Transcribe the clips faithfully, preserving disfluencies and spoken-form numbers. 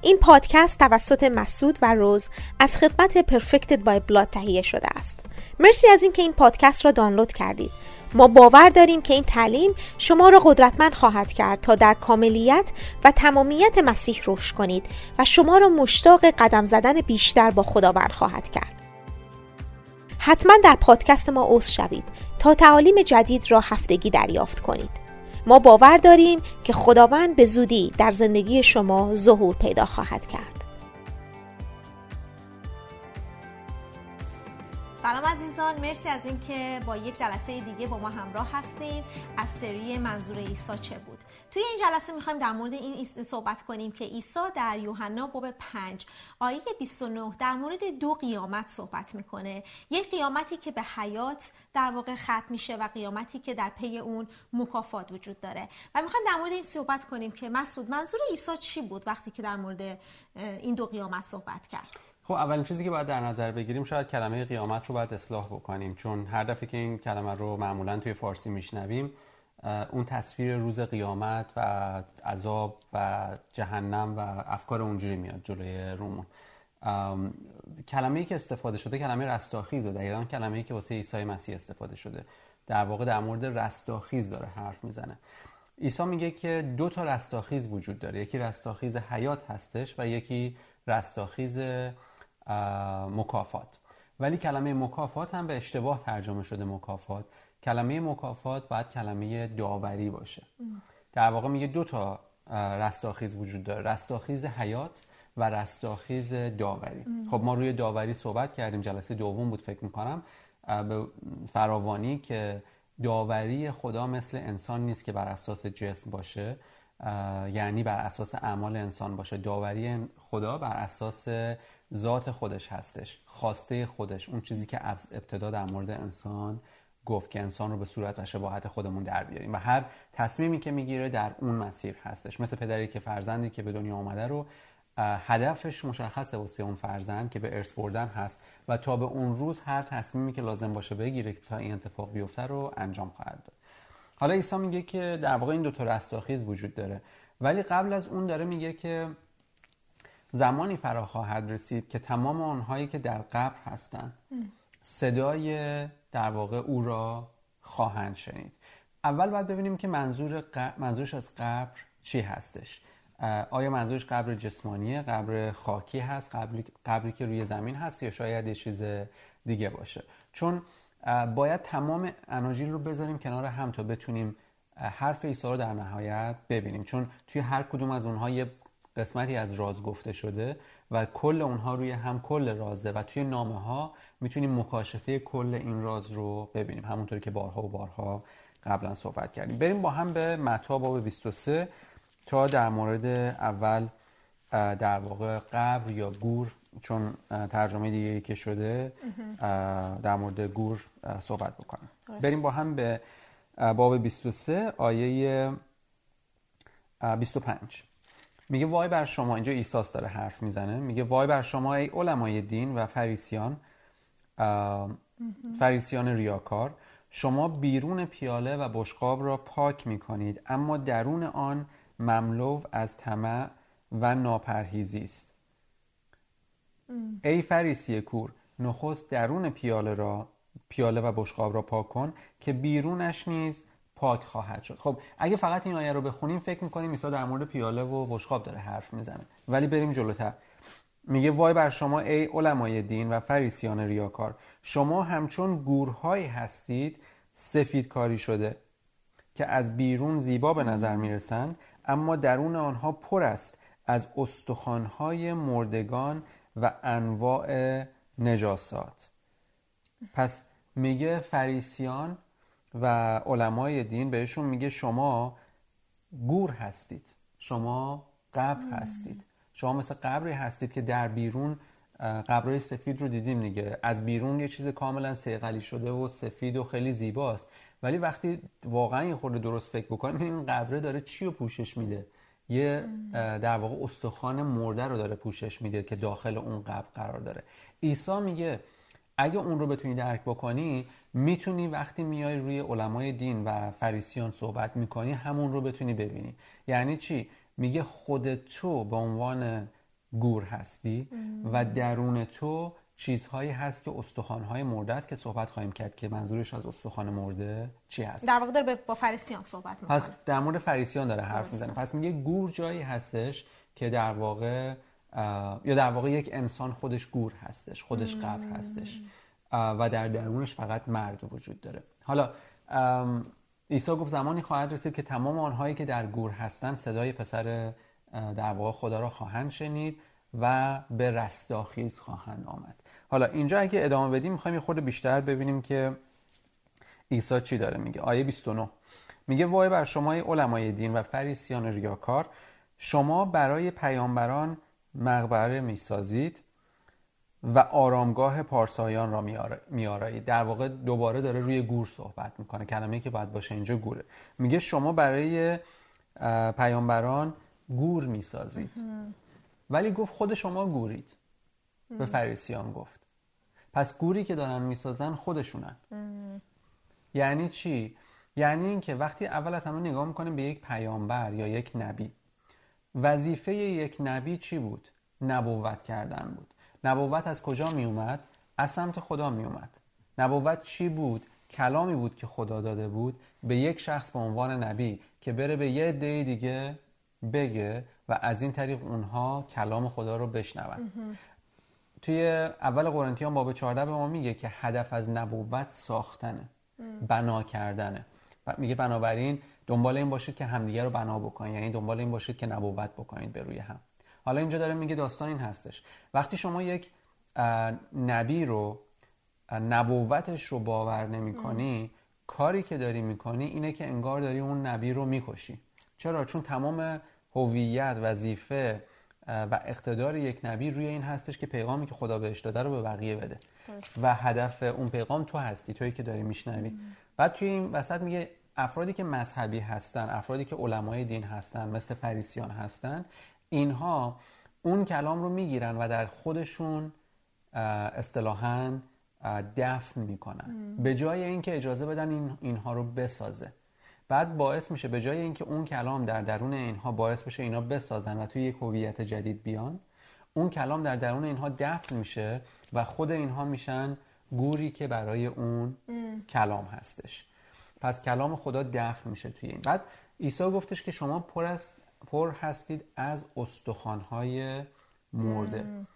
این پادکست توسط مسعود و روز از خدمت پرفکتد بای بلاد تهیه شده است. مرسی از اینکه این پادکست را دانلود کردید. ما باور داریم که این تعلیم شما را قدرتمند خواهد کرد تا در کاملیت و تمامیت مسیح رشد کنید و شما را مشتاق قدم زدن بیشتر با خداوند خواهد کرد. حتما در پادکست ما عضو شوید تا تعالیم جدید را هفتگی دریافت کنید. ما باور داریم که خداوند به زودی در زندگی شما ظهور پیدا خواهد کرد. سلام عزیزان، مرسی از اینکه با یک جلسه دیگه با ما همراه هستین از سری منظور عیسی چه بود. توی این جلسه میخوایم در مورد این صحبت کنیم که عیسی در یوحنا باب پنج آیه بیست و نه در مورد دو قیامت صحبت میکنه. یک قیامتی که به حیات در واقع ختم میشه و قیامتی که در پی اون مکافات وجود داره و میخوایم در مورد این صحبت کنیم که مسعود، منظور عیسی چی بود وقتی که در مورد این دو قیامت صحبت کرد؟ خب اولین چیزی که باید در نظر بگیریم، شاید کلمه قیامت رو باید اصلاح بکنیم، چون هر دفعه که این کلمه رو معمولا توی فارسی میشنویم اون تصویر روز قیامت و عذاب و جهنم و افکار اونجوری میاد جلوی رومون. کلمه‌ای که استفاده شده کلمه رستاخیزه، دقیقاً کلمه‌ای که واسه عیسی مسیح استفاده شده. در واقع در مورد رستاخیز داره حرف میزنه. عیسی میگه که دو تا رستاخیز وجود داره، یکی رستاخیز حیات هستش و یکی رستاخیز مکافات. ولی کلمه مکافات هم به اشتباه ترجمه شده. مکافات، کلمه مکافات باید کلمه داوری باشه. در واقع میگه دو تا رستاخیز وجود داره، رستاخیز حیات و رستاخیز داوری. خب ما روی داوری صحبت کردیم، جلسه دوم بود فکر میکنم، به فراوانی که داوری خدا مثل انسان نیست که بر اساس جسم باشه، یعنی بر اساس اعمال انسان باشه. داوری خدا بر اساس ذات خودش هستش، خواسته خودش، اون چیزی که از ابتدا در مورد انسان گفت که انسان رو به صورت و شباهت خودمون در بیاریم و هر تصمیمی که میگیره در اون مسیر هستش. مثل پدری که فرزندی که به دنیا آمده رو هدفش مشخصه واسه اون فرزند که به ارث بردن هست و تا به اون روز هر تصمیمی که لازم باشه بگیره تا این اتفاق بیفته رو انجام خواهد داد. حالا عیسی میگه که در واقع این دو تا رستاخیز وجود داره، ولی قبل از اون داره میگه که زمانی فرا خواهد رسید که تمام آنهایی که در قبر هستند صدای در واقع او را خواهند شنید. اول باید ببینیم که منظور قبر، منظورش از قبر چی هستش. آیا منظورش قبر جسمانیه، قبر خاکی هست، قبری قبری که روی زمین هست، یا شاید یه چیز دیگه باشه؟ چون باید تمام اناجیل رو بذاریم کنار هم تا بتونیم حرف عیسی رو در نهایت ببینیم، چون توی هر کدوم از اونها یه قسمتی از راز گفته شده و کل اونها روی هم کل رازه و توی نامه ها میتونیم مکاشفه کل این راز رو ببینیم، همونطوری که بارها و بارها قبلا صحبت کردیم. بریم با هم به متا باب بیست و سه تا در مورد اول در واقع قبر یا گور، چون ترجمه دیگه که شده در مورد گور صحبت بکنیم. بریم با هم به باب بیست و سه آیه بیست و پنج. میگه وای بر شما، اینجا عیسی داره حرف میزنه، میگه وای بر شما ای علمای دین و فریسیان، فریسیان ریاکار، شما بیرون پیاله و بشقاب را پاک میکنید اما درون آن مملو از طمع و ناپرهیزی است. ای فریسی کور، نخست درون پیاله را پیاله و بشقاب را پاک کن که بیرونش نیز پاک خواهد شد. خب اگه فقط این آیه رو بخونیم فکر میکنیم عیسی در مورد پیاله و بشقاب داره حرف میزنه، ولی بریم جلوتر. میگه وای بر شما ای علمای دین و فریسیان ریاکار، شما همچون گورهایی هستید سفید کاری شده که از بیرون زیبا به نظر میرسند اما درون آنها پر است از استخوان‌های مردگان و انواع نجاسات. پس میگه فریسیان و علمای دین بهشون میگه شما گور هستید، شما قبر هستید، شما مثل قبری هستید که در بیرون، قبرهای سفید رو دیدیم دیگه، از بیرون یه چیز کاملا صیقلی شده و سفید و خیلی زیباست، ولی وقتی واقعا یه خورده درست فکر بکنیم این قبره داره چی رو پوشش میده؟ یه در واقع استخوان مرده رو داره پوشش میده که داخل اون قبر قرار داره. عیسی میگه اگه اون رو بتونی درک بکنی میتونی وقتی میای روی علمای دین و فریسیان صحبت میکنی همون رو بتونی ببینی. یعنی چی؟ میگه خود تو به عنوان گور هستی و درون تو چیزهایی هست که استخوان‌های مرده است که صحبت خواهیم کرد که منظورش از استخوان مرده چی هست. در واقع داره با فریسیان صحبت می‌کنه. پس در مورد فریسیان داره حرف می‌زنه. پس میگه گور جایی هستش که در واقع یا در واقع یک انسان خودش گور هستش، خودش قبر هستش و در درونش فقط مرگ وجود داره. حالا عیسی گفت زمانی خواهد رسید که تمام آنهایی که در گور هستند صدای پسر در واقع خدا را خواهند شنید و به رستاخیز خواهند آمد. حالا اینجا اگه ادامه بدیم میخوایم یه خورده بیشتر ببینیم که عیسی چی داره میگه. آیه بیست و نه میگه وای بر شما علمای دین و فریسیان ریاکار، شما برای پیامبران مقبره میسازید و آرامگاه پارسایان را میارایید. در واقع دوباره داره روی گور صحبت میکنه. کلمه‌ای که باید باشه اینجا گوره. میگه شما برای پیامبران گور میسازید ولی گفت خود شما گورید. به فریسیان گفت. پس گوری که دارن میسازن خودشونن. یعنی چی؟ یعنی این که وقتی اول از همه نگاه میکنیم به یک پیامبر یا یک نبی، وظیفه یک نبی چی بود؟ نبوت کردن بود. نبوت از کجا می اومد؟ از سمت خدا می اومد. نبوت چی بود؟ کلامی بود که خدا داده بود به یک شخص به عنوان نبی که بره به یه عده دیگه بگه و از این طریق اونها کلام خدا رو بشنون. توی اول قرنتیان باب چهارده به ما میگه که هدف از نبوت ساختنه، بنا کردنه. میگه بنابراین دنبال این باشید که همدیگه رو بنا بکنید، یعنی دنبال این باشید که نبوت بکنید بر روی هم. حالا اینجا داره میگه داستان این هستش وقتی شما یک نبی رو نبوتش رو باور نمی‌کنی، کاری که داری می‌کنی اینه که انگار داری اون نبی رو می‌کشی. چرا؟ چون تمام هویت، وظیفه و اقتدار یک نبی روی این هستش که پیغامی که خدا بهش داده رو به بقیه بده دلست. و هدف اون پیغام تو هستی، تویی که داری میشنوی. بعد توی این وسط میگه افرادی که مذهبی هستن، افرادی که علمای دین هستن، مثل فریسیان هستن، اینها اون کلام رو میگیرن و در خودشون اصطلاحاً دفن میکنن به جای اینکه اجازه بدن این اینها رو بسازه. بعد باعث میشه به جای اینکه اون کلام در درون اینها باعث بشه اینا بسازن و توی یک هویت جدید بیان، اون کلام در درون اینها دفن میشه و خود اینها میشن گوری که برای اون ام. کلام هستش. پس کلام خدا دفن میشه توی این. بعد عیسی گفتش که شما پر از پر هستید از استخوان‌های مرده. ام.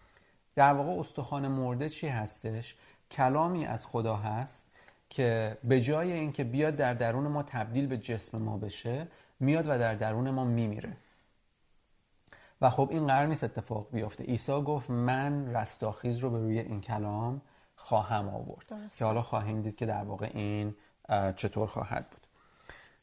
در واقع استخوان مرده چی هستش؟ کلامی از خدا هست که به جای اینکه بیاد در درون ما تبدیل به جسم ما بشه، میاد و در درون ما میمیره. و خب این قرار نیست اتفاق بیفته. عیسی گفت من رستاخیز رو به روی این کلام خواهم آورد درست. که حالا خواهیم دید که در واقع این چطور خواهد بود.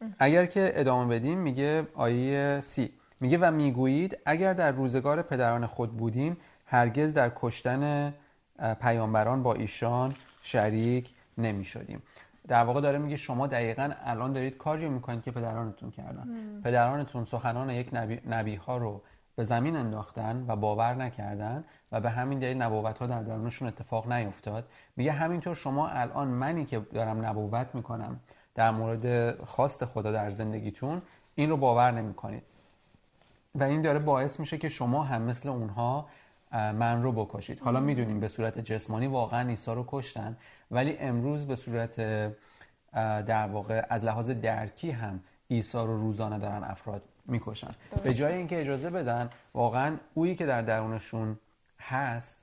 اه. اگر که ادامه بدیم میگه آیه سی میگه و میگویید اگر در روزگار پدران خود بودیم هرگز در کشتن پیامبران با ایشان شریک نمی شدیم. در واقع داره میگه شما دقیقاً الان دارید کاری میکنید که پدرانتون کردن. مم. پدرانتون سخنان یک نبی، نبی ها رو به زمین انداختن و باور نکردن و به همین دلیل نبوت ها در درونشون اتفاق نیفتاد. میگه همینطور شما الان، منی که دارم نبوت میکنم در مورد خواست خدا در زندگیتون، این رو باور نمیکنید و این داره باعث میشه که شما هم مثل اونها من رو بکشید. حالا میدونیم به صورت جسمانی واقعا عیسی رو کشتن، ولی امروز به صورت در واقع از لحاظ درکی هم عیسی رو روزانه دارن افراد میکشن درسته. به جای اینکه اجازه بدن واقعا اونی که در درونشون هست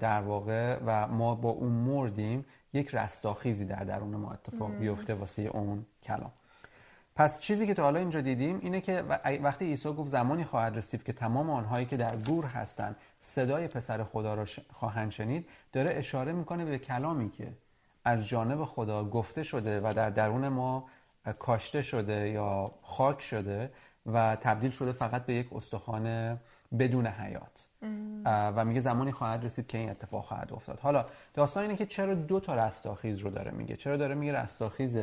در واقع و ما با اون مردیم، یک رستاخیزی در درون ما اتفاق مم. بیفته واسه اون کلام. پس چیزی که تا حالا اینجا دیدیم اینه که وقتی عیسی گفت زمانی خواهد رسید که تمام آنهایی که در گور هستند صدای پسر خدا را خواهند شنید، داره اشاره میکنه به کلامی که از جانب خدا گفته شده و در درون ما کاشته شده یا خاک شده و تبدیل شده فقط به یک استخوان بدون حیات. و میگه زمانی خواهد رسید که این اتفاق خواهد افتاد. حالا داستان اینه که چرا دو تا رستاخیز رو داره میگه؟ چرا داره میگه رستاخیز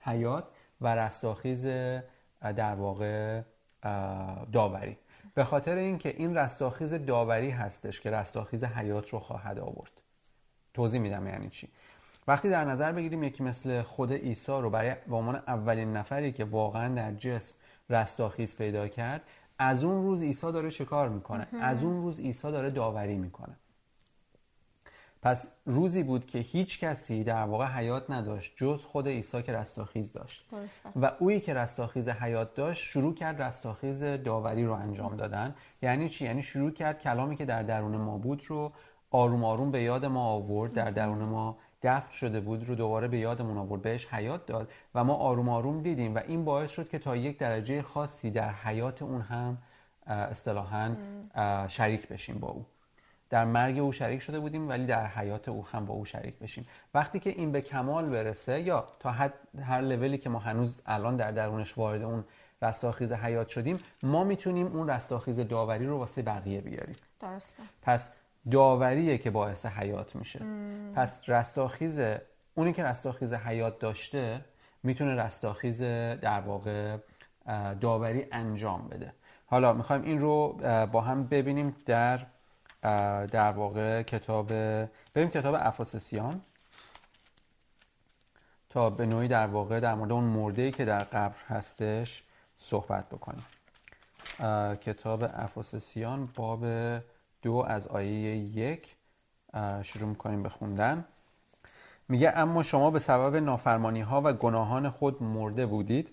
حیات و رستاخیز در واقع داوری؟ به خاطر اینکه این رستاخیز داوری هستش که رستاخیز حیات رو خواهد آورد. توضیح میدم یعنی چی. وقتی در نظر بگیریم یکی مثل خود عیسی رو برای به عنوان اولین نفری که واقعا در جسم رستاخیز پیدا کرد، از اون روز عیسی داره چه کار میکنه؟ از اون روز عیسی داره داوری میکنه. پس روزی بود که هیچ کسی در واقع حیات نداشت جز خود عیسی که رستاخیز داشت. درسته. و اویی که رستاخیز حیات داشت شروع کرد رستاخیز داوری رو انجام دادن. یعنی چی؟ یعنی شروع کرد کلامی که در درون ما بود رو آروم آروم به یاد ما آورد، در درون ما دفن شده بود رو دوباره به یادمون آورد، بهش حیات داد و ما آروم آروم دیدیم و این باعث شد که تا یک درجه خاصی در حیات اون هم اصطلاحاً شریک بشیم با او. در مرگ او شریک شده بودیم ولی در حیات او هم با او شریک بشیم. وقتی که این به کمال برسه یا تا حد هر لولی که ما هنوز الان در درونش وارد اون رستاخیز حیات شدیم، ما میتونیم اون رستاخیز داوری رو واسه بقیه بیاریم. درسته. پس داوریه که باعث حیات میشه. مم. پس رستاخیز اونی که رستاخیز حیات داشته میتونه رستاخیز در واقع داوری انجام بده. حالا میخوایم این رو با هم ببینیم در در واقع کتاب بریم کتاب افاسسیان تا به نوعی در واقع در مورد اون مرده‌ای که در قبر هستش صحبت بکنیم. کتاب افاسسیان باب دو از آیه یک شروع می‌کنیم به خوندن. میگه اما شما به سبب نافرمانی‌ها و گناهان خود مرده بودید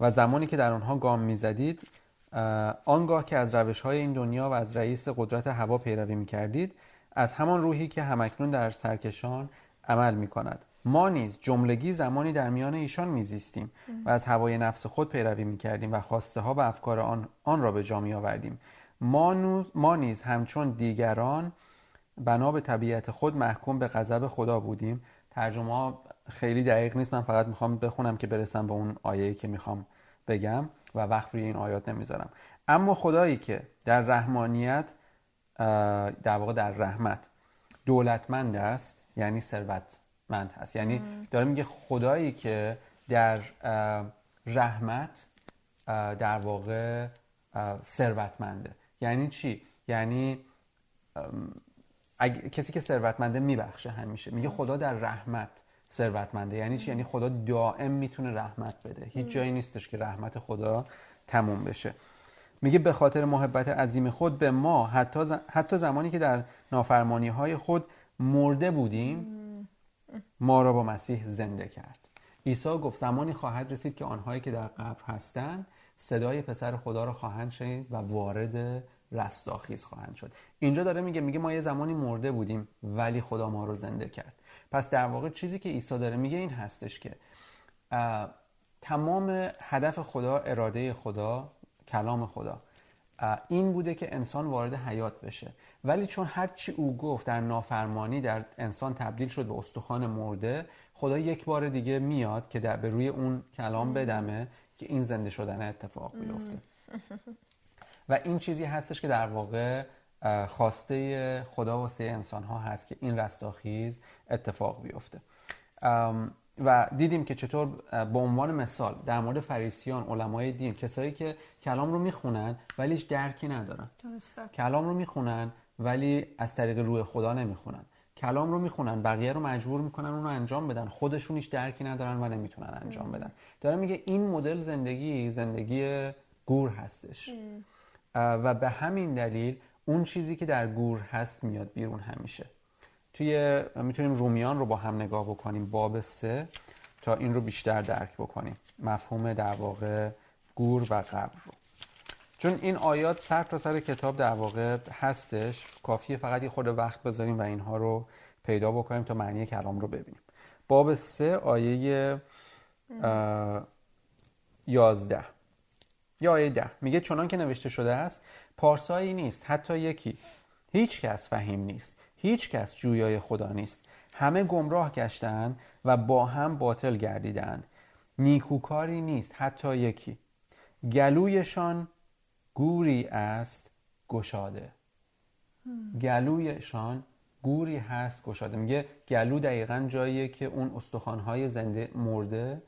و زمانی که در آنها گام می‌زدید، آنگاه که از روش‌های این دنیا و از رئیس قدرت هوا پیروی می‌کردید، از همان روحی که همکنون در سرکشان عمل می‌کند. ما نیز جملگی زمانی در میان ایشان می‌زیستیم و از هوای نفس خود پیروی می‌کردیم و خواسته‌ها و افکار آن آن را به جا می‌آوردیم. ما, ما نیز همچون دیگران بنا به طبیعت خود محکوم به غضب خدا بودیم. ترجمه خیلی دقیق نیست، من فقط میخوام بخونم که برسم به اون آیه‌ای که میخوام بگم و وقت روی این آیات نمیذارم. اما خدایی که در رحمانیت در واقع در رحمت دولتمند است، یعنی ثروتمند هست، یعنی داره میگه خدایی که در رحمت در واقع ثروتمنده. یعنی چی؟ یعنی اگه کسی که ثروتمنده میبخشه همیشه. میگه خدا در رحمت ثروتمنده. یعنی چی؟ یعنی خدا دائم میتونه رحمت بده. هیچ جایی نیستش که رحمت خدا تموم بشه. میگه به خاطر محبت عظیم خود به ما حتی حتی زمانی که در نافرمانی های خود مرده بودیم، ما را با مسیح زنده کرد. عیسی گفت زمانی خواهد رسید که آنهایی که در قبر هستند صدای پسر خدا را خواهند شنید و وارد رستاخیز خواهند شد. اینجا داره میگه میگه ما یه زمانی مرده بودیم ولی خدا ما رو زنده کرد. پس در واقع چیزی که عیسی داره میگه این هستش که تمام هدف خدا، اراده خدا، کلام خدا این بوده که انسان وارد حیات بشه، ولی چون هرچی او گفت در نافرمانی در انسان تبدیل شد به استخوان مرده، خدا یک بار دیگه میاد که در به روی اون کلام بدمه که این زنده شدن اتفاق بیفته. و این چیزی هستش که در واقع خواسته خدا واسه انسان ها هست که این رستاخیز اتفاق بیفته. و دیدیم که چطور به عنوان مثال در مورد فریسیان، علمای دین، کسایی که کلام رو میخونن ولی هیچ درکی ندارن. درسته. کلام رو میخونن ولی از طریق روح خدا نمیخونن. کلام رو میخونن، بقیه رو مجبور میکنن اون رو انجام بدن، خودشون هیچ درکی ندارن و نمیتونن انجام بدن. داره میگه این مدل زندگی زندگی گور هستش و به همین دلیل اون چیزی که در گور هست میاد بیرون همیشه. توی میتونیم رومیان رو با هم نگاه بکنیم باب سه تا این رو بیشتر درک بکنیم، مفهوم در واقع گور و قبر رو. چون این آیات سر تا سر کتاب در واقع هستش، کافیه فقط یه خورده وقت بذاریم و اینها رو پیدا بکنیم تا معنی کلام رو ببینیم. باب سه آیه یازده یا آیه ده میگه چنان که نوشته شده است، پارسایی نیست حتی یکی، هیچ کس فهیم نیست، هیچ کس جویای خدا نیست، همه گمراه گشتند و با هم باطل گردیدند، نیکوکاری نیست حتی یکی، گلویشان گوری است گشاده. گلویشان گوری هست گشاده. میگه گلو دقیقاً جاییه که اون استخوان‌های زنده مرده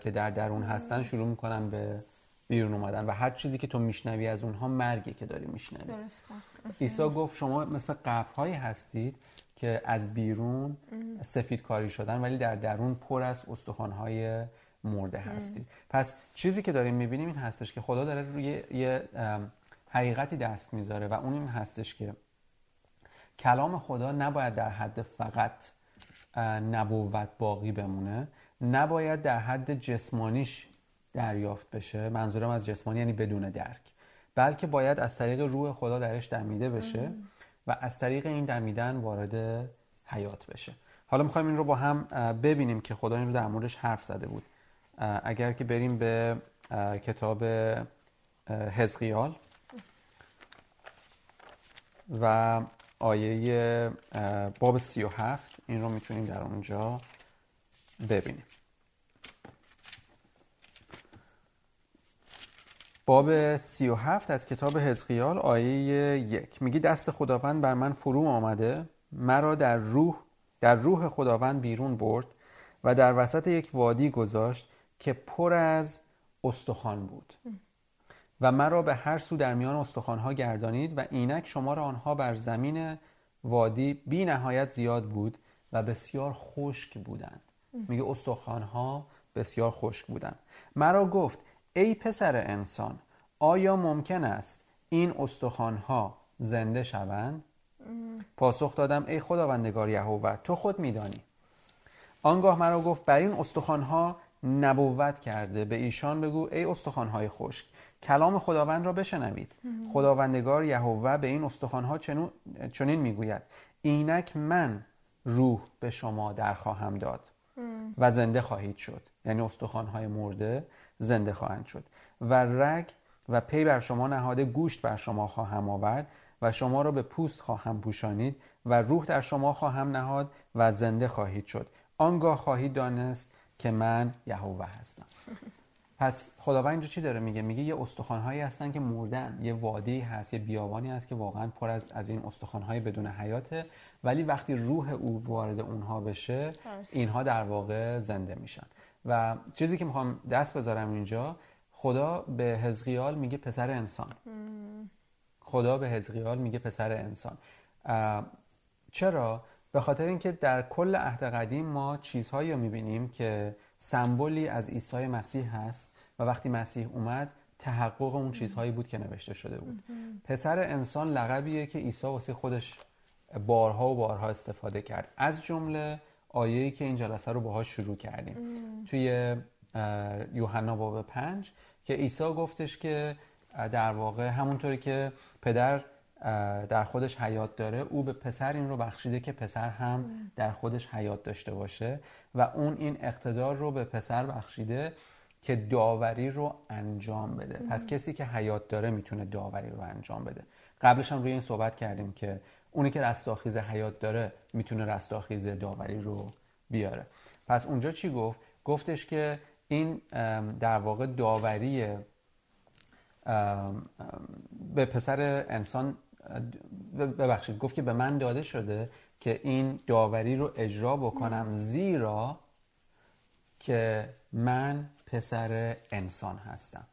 که در درون هستن شروع میکنن به بیرون اومدن و هر چیزی که تو میشنوی از اونها مرگه که داری میشنوی. درسته. عیسی گفت شما مثل قبرهایی هستید که از بیرون سفید کاری شدن ولی در درون پر از استخوان‌های مرده هستید. پس چیزی که داریم میبینیم این هستش که خدا داره روی یه حقیقتی دست میذاره و اون این هستش که کلام خدا نباید در حد فقط نبوت باقی بمونه، نباید در حد جسمانیش دریافت بشه، منظورم از جسمانی یعنی بدون درک، بلکه باید از طریق روح خدا درش دمیده بشه و از طریق این دمیدن وارد حیات بشه. حالا میخوایم این رو با هم ببینیم که خدا این رو در موردش حرف زده بود. اگر که بریم به کتاب حزقیال و آیه باب سی و هفت این رو میتونیم در اونجا ببینیم. باب سی و هفت از کتاب حزقیال آیه یک میگه دست خداوند بر من فرو آمده، مرا در روح در روح خداوند بیرون برد و در وسط یک وادی گذاشت که پر از استخوان بود و مرا به هر سو در میان استخوانها گردانید و اینک شمار آنها بر زمین وادی بی نهایت زیاد بود و بسیار خشک بودند. میگه استخوانها بسیار خشک بودند. مرا گفت ای پسر انسان، آیا ممکن است این استخوانها زنده شوند؟ پاسخ دادم ای خداوندگار یهوه، تو خود میدانی. آنگاه مرا گفت بر این استخوانها نبوت کرده، به ایشان بگو ای استخوانهای خشک کلام خداوند را بشنوید. خداوندگار یهوه به این استخوانها چنین میگوید اینک من روح به شما در خواهم داد و زنده خواهید شد، یعنی استخوانهای مرده زنده خواهند شد و رگ و پی بر شما نهاده، گوشت بر شما خواهم آورد و شما را به پوست خواهم پوشانید و روح در شما خواهم نهاد و زنده خواهید شد. آنگاه خواهید دانست که من یهوه هستم. پس خداوند اینجا چی داره میگه؟ میگه یه استخوان‌هایی هستن که مردن، یه وادی هست، یه بیابانی هست که واقعا پر از از این استخوان‌های بدون حیاته، ولی وقتی روح او وارد اونها بشه اینها در واقع زنده میشن. و چیزی که میخوام دست بذارم اینجا، خدا به حزقیال میگه پسر انسان. خدا به حزقیال میگه پسر انسان. چرا؟ به خاطر اینکه در کل عهد قدیم ما چیزهایی رو میبینیم که سمبولی از عیسی مسیح هست و وقتی مسیح اومد تحقق اون چیزهایی بود که نوشته شده بود. پسر انسان لقبیه که عیسی واسه خودش بارها و بارها استفاده کرد، از جمله آیه‌ای که این جلسه رو باهاش شروع کردیم توی یوحنا باب پنج که عیسی گفتش که در واقع همونطوری که پدر در خودش حیات داره، او به پسر این رو بخشیده که پسر هم در خودش حیات داشته باشه و اون این اقتدار رو به پسر بخشیده که داوری رو انجام بده. پس کسی که حیات داره میتونه داوری رو انجام بده. قبلش هم روی این صحبت کردیم که اونی که رستاخیز حیات داره میتونه رستاخیز داوری رو بیاره. پس اونجا چی گفت؟ گفتش که این در واقع داوری به پسر انسان، ببخشید گفت که به من داده شده که این داوری رو اجرا بکنم زیرا که من پسر انسان هستم.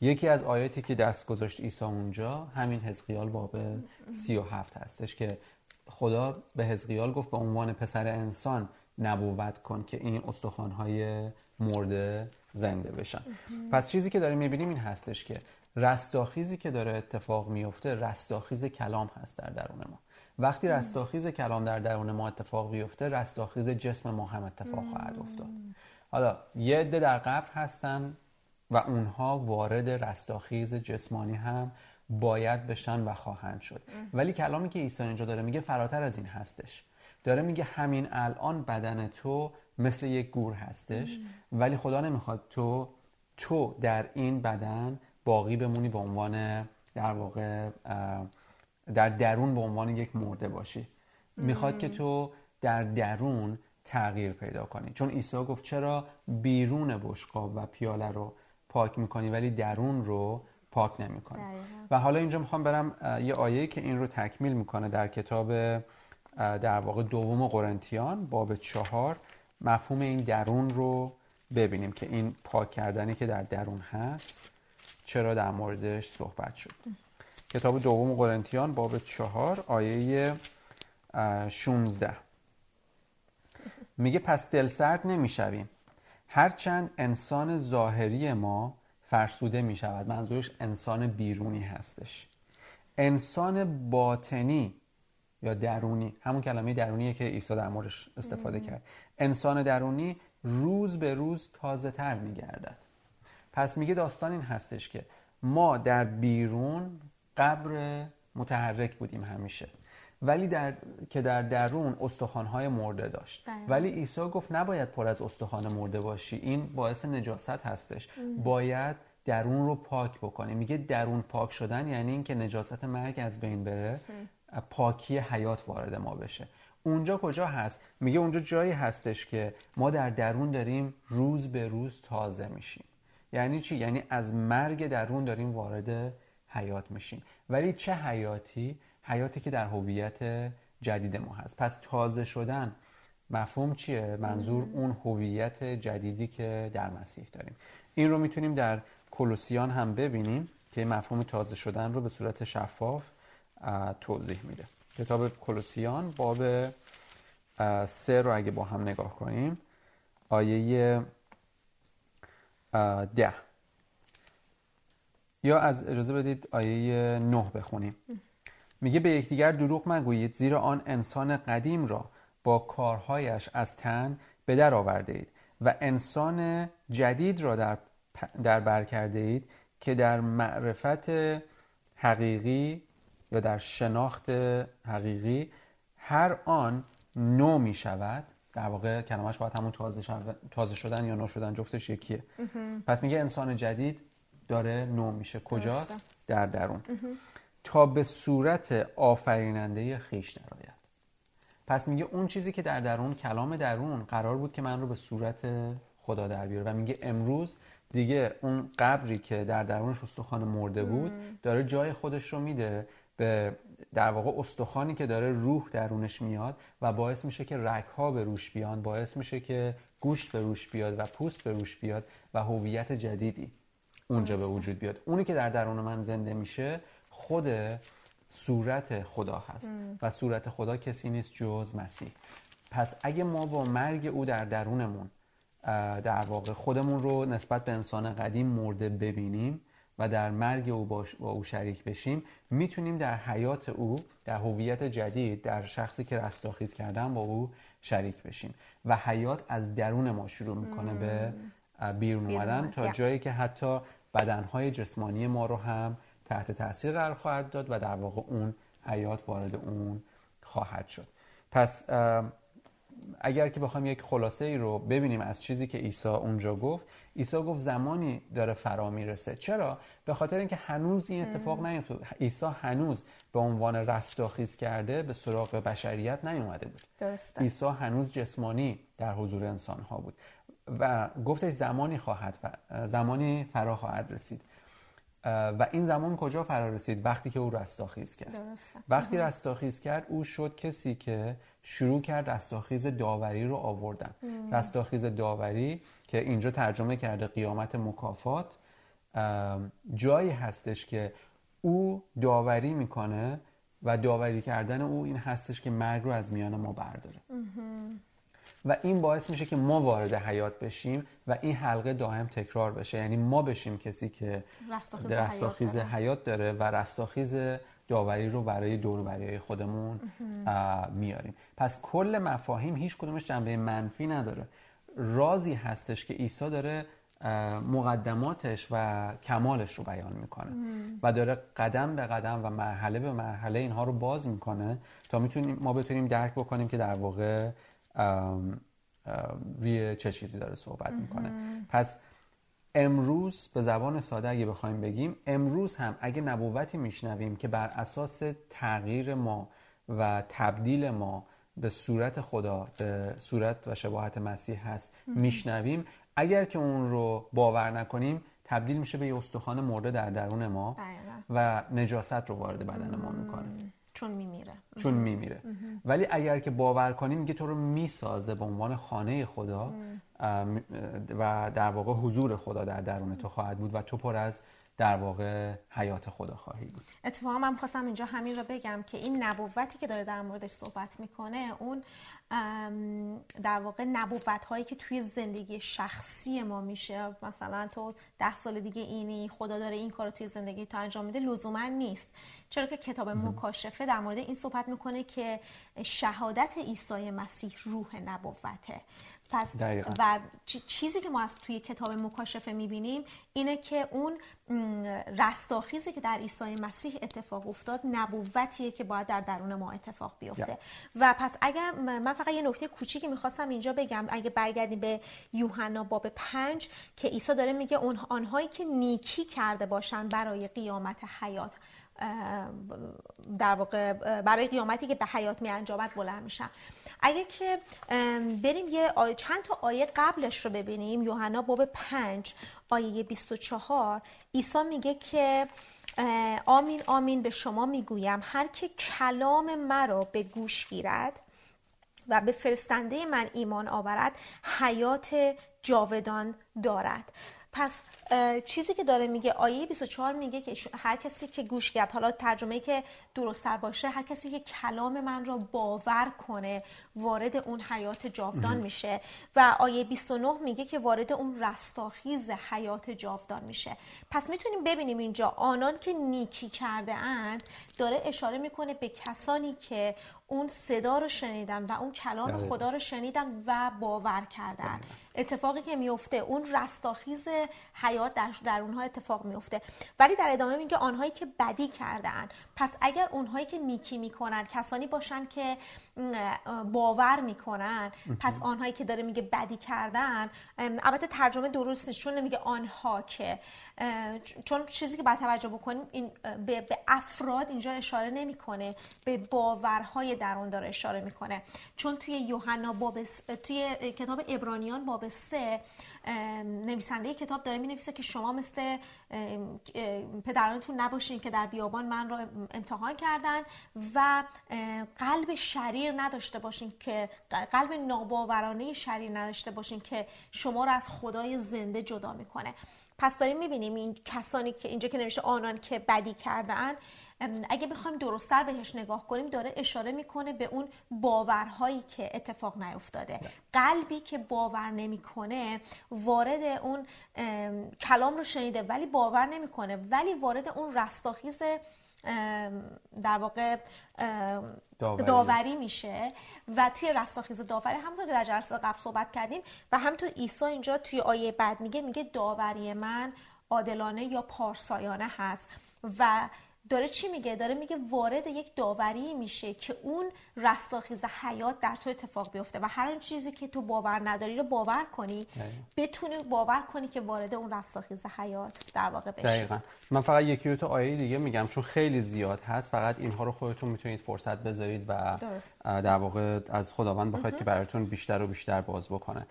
یکی از آیاتی که دست گذاشت عیسی اونجا همین حزقیال باب سی و هفت هستش که خدا به حزقیال گفت به عنوان پسر انسان نبوت کن که این استخوان‌های مرده زنده بشن. پس چیزی که داریم می‌بینیم این هستش که رستاخیزی که داره اتفاق میفته رستاخیز کلام هست در درون ما. وقتی رستاخیز کلام در درون ما اتفاق بیفته رستاخیز جسم ما هم اتفاق خواهد افتاد. حالا یه عده در قبر هستن و اونها وارد رستاخیز جسمانی هم باید بشن و خواهند شد. ولی کلامی که عیسی اینجا داره میگه فراتر از این هستش. داره میگه همین الان بدن تو مثل یک گور هستش، ولی خدا نمیخواد تو تو در این بدن باقی بمونی، به عنوان در واقع در درون به عنوان یک مرده باشی. میخواد که تو در درون تغییر پیدا کنی. چون عیسی گفت چرا بیرون بشقاب و پیاله رو پاک میکنی ولی درون رو پاک نمیکنی. و حالا اینجا میخوام برم یه آیه که این رو تکمیل میکنه در کتاب در واقع دوم قرنتیان باب چهار مفهوم این درون رو ببینیم که این پاک کردنی که در درون هست چرا در موردش صحبت شد. کتاب دوم قرنتیان باب چهار آیه شانزده میگه پس دلسرد نمیشویم، هرچند انسان ظاهری ما فرسوده می شود، منظورش انسان بیرونی هستش. انسان باطنی یا درونی، همون کلمه درونیه که عیسی در موردش استفاده مم. کرد، انسان درونی روز به روز تازه تر می گردد. پس میگه داستان این هستش که ما در بیرون قبر متحرک بودیم همیشه، ولی در که در درون استخوان‌های مرده داشت. باید. ولی عیسی گفت نباید پر از استخوان مرده باشی، این باعث نجاست هستش. ام. باید درون رو پاک بکنی. میگه درون پاک شدن یعنی این که نجاست مرگ از بین بره، ام. پاکی حیات وارد ما بشه. اونجا کجا هست؟ میگه اونجا جایی هستش که ما در درون داریم روز به روز تازه میشیم. یعنی چی؟ یعنی از مرگ درون داریم وارد حیات میشیم. ولی چه حیاتی؟ حیاتی که در هویت جدید ما هست. پس تازه شدن مفهوم چیه؟ منظور اون هویت جدیدی که در مسیح داریم. این رو میتونیم در کولوسیان هم ببینیم که مفهوم تازه شدن رو به صورت شفاف توضیح میده. کتاب کولوسیان باب سه رو اگه با هم نگاه کنیم، آیه ده، یا از اجازه بدید آیه نه بخونیم. میگه به یکدیگر دروغ مگویید، زیرا آن انسان قدیم را با کارهایش از تن به در آورده اید و انسان جدید را در در بر کرده اید که در معرفت حقیقی یا در شناخت حقیقی هر آن نو می شود. در واقع کلمه‌اش باید همون تازه شدن یا نو شدن، جفتش یکیه. پس میگه انسان جدید داره نو میشه. کجاست؟ در درون. تا به صورت آفریننده خیش درآید. پس میگه اون چیزی که در درون، کلام درون قرار بود که من رو به صورت خدا در بیاره و میگه امروز دیگه اون قبری که در درونش استخوان مرده بود داره جای خودش رو میده به در واقع استخوانی که داره روح درونش میاد و باعث میشه که رگ‌ها به روش بیان، باعث میشه که گوشت به روش بیاد و پوست به روش بیاد و هویت جدیدی اونجا به وجود بیاد. اونی که در درون من زنده میشه خود صورت خدا هست ام. و صورت خدا کسی نیست جز مسیح. پس اگه ما با مرگ او در درونمون در واقع خودمون رو نسبت به انسان قدیم مرده ببینیم و در مرگ او با او شریک بشیم، میتونیم در حیات او، در هویت جدید، در شخصی که رستاخیز کردن با او شریک بشیم و حیات از درون ما شروع میکنه ام. به بیرون اومدن تا جایی که حتی بدنهای جسمانی ما رو هم تحت تاثیر قرار خواهد داد و در واقع اون حیات وارد اون خواهد شد. پس اگر که بخوایم یک خلاصه ای رو ببینیم از چیزی که عیسی اونجا گفت، عیسی گفت زمانی داره فرا میرسه. چرا؟ به خاطر اینکه هنوز این اتفاق نیفتاد. عیسی هنوز به عنوان رستاخیز کرده به سراغ بشریت نیومده بود. درسته. عیسی هنوز جسمانی در حضور انسان ها بود و گفتش زمانی خواهد فر... زمانی فرا خواهد رسید. و این زمان کجا فرا رسید؟ وقتی که او رستاخیز کرد. درسته. وقتی رستاخیز کرد او شد کسی که شروع کرد رستاخیز داوری رو آوردن. ام. رستاخیز داوری که اینجا ترجمه کرده قیامت مکافات، جایی هستش که او داوری میکنه و داوری کردن او این هستش که مرگ رو از میان ما برداره. ام. و این باعث میشه که ما وارد حیات بشیم و این حلقه دائم تکرار بشه. یعنی ما بشیم کسی که رستاخیز, رستاخیز حیات, حیات داره و رستاخیز داوری رو برای دوروبریای خودمون میاریم. پس کل مفاهیم هیچ کدومش جنبه منفی نداره. رازی هستش که عیسی داره مقدماتش و کمالش رو بیان میکنه مم. و داره قدم به قدم و مرحله به مرحله اینها رو باز میکنه تا میتونیم ما بتونیم درک بکنیم که در واقع ام روی چه چیزی داره صحبت میکنه. پس امروز به زبان ساده اگه بخوایم بگیم، امروز هم اگه نبوتی میشنویم که بر اساس تغییر ما و تبدیل ما به صورت خدا، به صورت و شباهت مسیح هست میشنویم، اگر که اون رو باور نکنیم تبدیل میشه به یه استخوان مرده در درون ما و نجاست رو وارد بدن ما میکنه چون میمیره چون میمیره ولی اگر که باور کنیم میگه تو رو میسازه به عنوان خانه خدا و در واقع حضور خدا در درون تو خواهد بود و تو پر از در واقع حیات خداخواهی بود. اتفاقا من خواستم اینجا همین رو بگم که این نبوتی که داره در موردش صحبت میکنه، اون در واقع نبوت هایی که توی زندگی شخصی ما میشه، مثلا تو ده سال دیگه اینی، خدا داره این کارو توی زندگی تو انجام میده، لزوما نیست. چرا که کتاب مکاشفه در مورد این صحبت میکنه که شهادت عیسی مسیح روح نبوته. پس و چیزی که ما از توی کتاب مکاشفه میبینیم اینه که اون رستاخیزی که در عیسی مسیح اتفاق افتاد نبوتیه که باید در درون ما اتفاق بیفته. و پس اگر من فقط یه نکته کوچیکی میخواستم اینجا بگم، اگه برگردیم به یوحنا باب پنج که عیسی داره میگه آنهایی که نیکی کرده باشن برای قیامت حیات، در واقع برای قیامتی که به حیات می انجامد بلند میشن. اگه که بریم یه آیه، چند تا آیه قبلش رو ببینیم، یوحنا باب پنج آیه بیست و چهار، عیسی میگه که آمین آمین به شما میگویم هر که کلام مرا به گوش گیرد و به فرستنده من ایمان آورد حیات جاودان دارد. پس چیزی که داره میگه آیه بیست و چهار میگه که هر کسی که گوش کرد، حالا ترجمه‌ای که درست‌تر باشه، هر کسی که کلام من را باور کنه وارد اون حیات جاودان میشه. و آیه بیست و نه میگه که وارد اون رستاخیز حیات جاودان میشه. پس میتونیم ببینیم اینجا آنان که نیکی کرده اند داره اشاره میکنه به کسانی که اون صدا رو شنیدن و اون کلام خدا رو شنیدن و باور کردن. اتفاقی که میفته اون رستاخیز حیات در, در اونها اتفاق میفته. ولی در ادامه میگه آنهایی که بدی کردن، پس اگر اونهایی که نیکی میکنن کسانی باشن که باور میکنن، پس آنهایی که داره میگه بدی کردن، البته ترجمه درست نیست چون نمیگه آنها، که چون چیزی که باید توجه بکنیم این به, به افراد اینجا اشاره نمیکنه، به باورهای درون داره اشاره میکنه. چون توی یوحنا باب س... توی کتاب ابرانیان باب سه نویسنده کتاب داره می نویسه که شما مثل پدرانتون نباشین که در بیابان من را امتحان کردن، و قلب شریر نداشته باشین، که قلب ناباورانه شریر نداشته باشین که شما را از خدای زنده جدا میکنه. پس داریم میبینیم این کسانی که اینجا که نمیشه آنان که بدی کردن، اگه بخوایم درست‌تر بهش نگاه کنیم داره اشاره میکنه به اون باورهایی که اتفاق نیفتاده. قلبی که باور نمیکنه، وارد اون کلام رو شنیده ولی باور نمیکنه، ولی وارد اون رستاخیز در واقع داوری. داوری میشه. و توی رستاخیز داوری همونطور که در جلسه قبل صحبت کردیم و همونطور عیسی اینجا توی آیه بعد میگه میگه داوری من عادلانه یا پارسایانه هست. و داره چی میگه؟ داره میگه وارد یک داوری میشه که اون رستاخیز حیات در تو اتفاق بیفته و هر اون چیزی که تو باور نداری رو باور کنی، بتونی باور کنی که وارد اون رستاخیز حیات در واقع بشی. دقیقاً. من فقط یکی دو تا آیه دیگه میگم چون خیلی زیاد هست، فقط اینها رو خودتون میتونید فرصت بذارید و در واقع از خداوند بخواید که براتون بیشتر و بیشتر باز بکنه.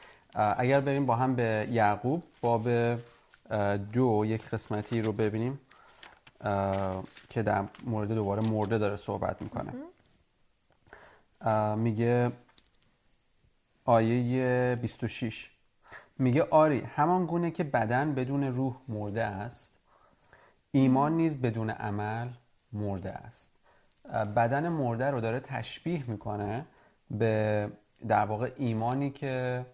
اگر بریم با هم به یعقوب باب دو یک قسمتی رو ببینیم که در مورد دوباره مرده داره صحبت میکنه. میگه آیه بیست و شش میگه آری همان گونه که بدن بدون روح مرده است، ایمان نیز بدون عمل مرده است. بدن مرده رو داره تشبیه میکنه به در واقع ایمانی که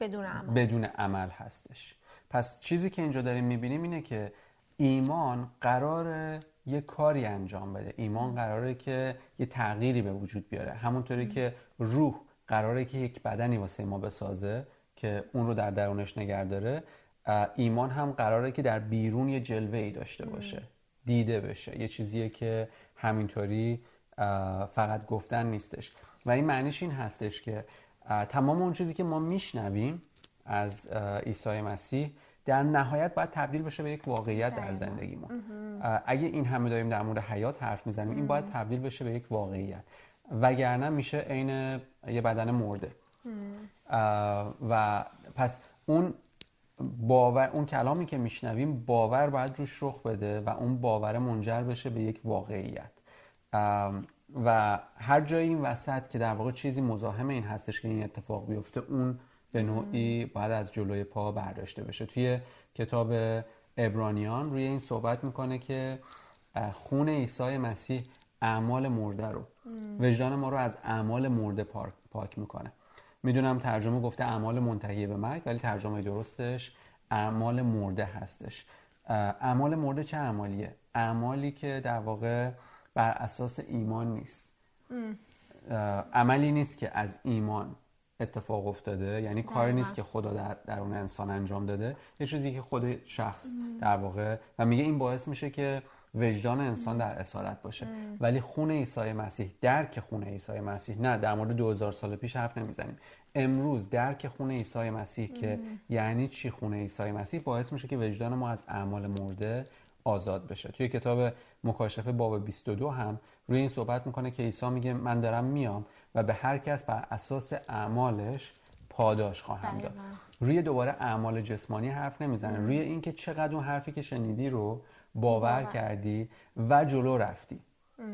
بدون عمل بدون عمل هستش. پس چیزی که اینجا داریم میبینیم اینه که ایمان قراره یه کاری انجام بده، ایمان قراره که یه تغییری به وجود بیاره. همونطوری که روح قراره که یک بدنی واسه ما بسازه که اون رو در درونش نگه داره، ایمان هم قراره که در بیرون یه جلوه‌ای داشته باشه، دیده بشه، یه چیزیه که همینطوری فقط گفتن نیستش. و این معنیش این هستش که تمام اون چیزی که ما میشنویم از عیسی مسیح در نهایت باید تبدیل بشه به یک واقعیت در زندگیمون. اگه این همه داریم در مورد حیات حرف میزنیم، این باید تبدیل بشه به یک واقعیت، وگرنه میشه عین یه بدن مرده. و پس اون باور، اون کلامی که میشنویم باور باید روش رخ بده و اون باور منجر بشه به یک واقعیت. و هر جایی این وسط که در واقع چیزی مزاحم این هستش که این اتفاق بیفته، اون به نوعی باید از جلوی پا برداشته بشه. توی کتاب ابرانیان روی این صحبت میکنه که خون عیسی مسیح اعمال مرده رو ام. وجدان ما رو از اعمال مرده پاک میکنه. میدونم ترجمه گفته اعمال منتهی به مرگ، ولی ترجمه درستش اعمال مرده هستش. اعمال مرده چه اعمالیه؟ اعمالی که در واقع بر اساس ایمان نیست، ام. عملی نیست که از ایمان اتفاق افتاده، یعنی کاری نیست که خدا در, در اون انسان انجام داده، یه چیزی که خود شخص در واقع، و میگه این باعث میشه که وجدان انسان در اسارت باشه. ولی خون عیسی مسیح، درک خون عیسی مسیح، نه در مورد دو هزار سال پیش حرف نمیزنیم، امروز درک خون عیسی مسیح که یعنی چی خون عیسی مسیح، باعث میشه که وجدان ما از اعمال مرده آزاد بشه. توی کتاب مکاشفه باب بیست و دو هم روی این صحبت میکنه که عیسی میگه من دارم میام و به هر کس بر اساس اعمالش پاداش خواهم داد. روی دوباره اعمال جسمانی حرف نمیزنه، روی این که چقدر اون حرفی که شنیدی رو باور کردی و جلو رفتی،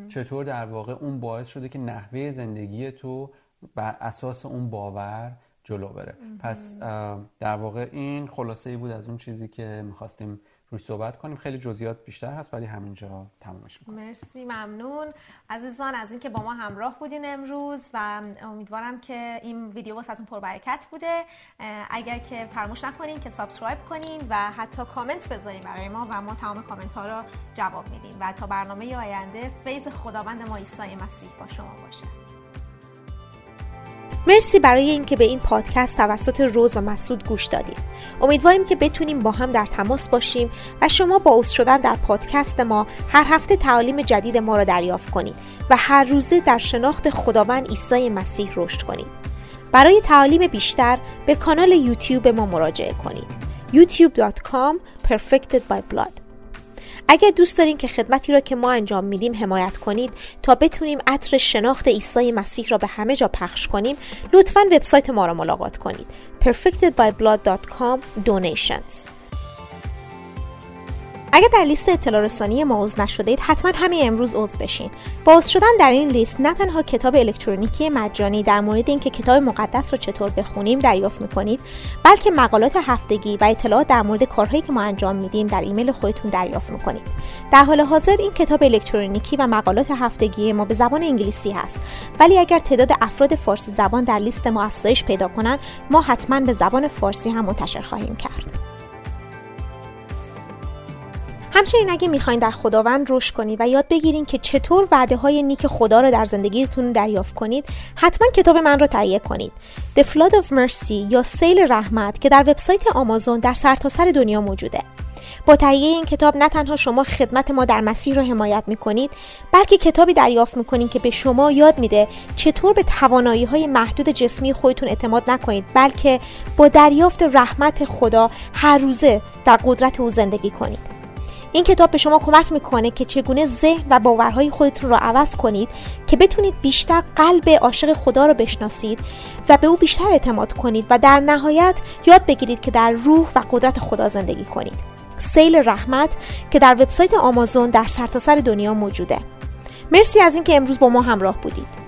چطور در واقع اون باعث شده که نحوه زندگی تو بر اساس اون باور جلو بره. پس در واقع این خلاصه‌ای بود از اون چیزی که میخواستیم روش صحبت کنیم. خیلی جزئیات بیشتر هست ولی همینجا تمومش میکنم. مرسی، ممنون عزیزان از اینکه با ما همراه بودین امروز و امیدوارم که این ویدیو واسهتون پربرکت بوده. اگر که فراموش نکنین که سابسکرایب کنین و حتی کامنت بذارین برای ما و ما تمام کامنت ها رو جواب میدیم. و تا برنامه آینده فیض خداوند ما عیسی مسیح با شما باشه. مرسی برای اینکه به این پادکست توسط روز و مسعود گوش دادید. امیدواریم که بتونیم با هم در تماس باشیم و شما با عضو شدن در پادکست ما هر هفته تعالیم جدید ما را دریافت کنید و هر روزه در شناخت خداوند عیسی مسیح رشد کنید. برای تعالیم بیشتر به کانال یوتیوب ما مراجعه کنید. یوتیوب دات کام اسلش پرفکتد بای بلاد. اگر دوست دارین که خدمتی را که ما انجام میدیم حمایت کنید تا بتونیم عطر شناخت عیسی مسیح را به همه جا پخش کنیم، لطفاً وبسایت ما را ملاقات کنید پرفکتد بای بلاد دات کام دونیشنز. اگر در لیست اطلاع رسانی ما عضو نشدید، حتما همین امروز عضو بشین. با عضو شدن در این لیست نه تنها کتاب الکترونیکی مجانی در مورد اینکه کتاب مقدس رو چطور بخونیم دریافت می‌کنید، بلکه مقالات هفتگی و اطلاعات در مورد کارهایی که ما انجام میدیم در ایمیل خودتون دریافت می‌کنید. در حال حاضر این کتاب الکترونیکی و مقالات هفتگی ما به زبان انگلیسی هست، ولی اگر تعداد افراد فارسی زبان در لیست ما افزایش پیدا کنن، ما حتما به زبان فارسی هم منتشر خواهیم کرد. همچنین اگه میخواین در خداوند رشد کنید و یاد بگیرین که چطور وعده های نیک خدا رو در زندگیتون دریافت کنید، حتما کتاب من رو تهیه کنید. The Flood of Mercy یا سیل رحمت که در وبسایت آمازون در سرتاسر دنیا موجوده. با تهیه این کتاب نه تنها شما خدمت ما در مسیح رو حمایت میکنید، بلکه کتابی دریافت میکنید که به شما یاد میده چطور به توانایی های محدود جسمی خودتون اعتماد نکنید، بلکه با دریافت رحمت خدا هر روزه در قدرت او زندگی کنید. این کتاب به شما کمک میکنه که چگونه ذهن و باورهای خودتون رو عوض کنید که بتونید بیشتر قلب عاشق خدا رو بشناسید و به او بیشتر اعتماد کنید و در نهایت یاد بگیرید که در روح و قدرت خدا زندگی کنید. سیل رحمت که در وبسایت آمازون در سرتاسر دنیا موجوده. مرسی از اینکه امروز با ما همراه بودید.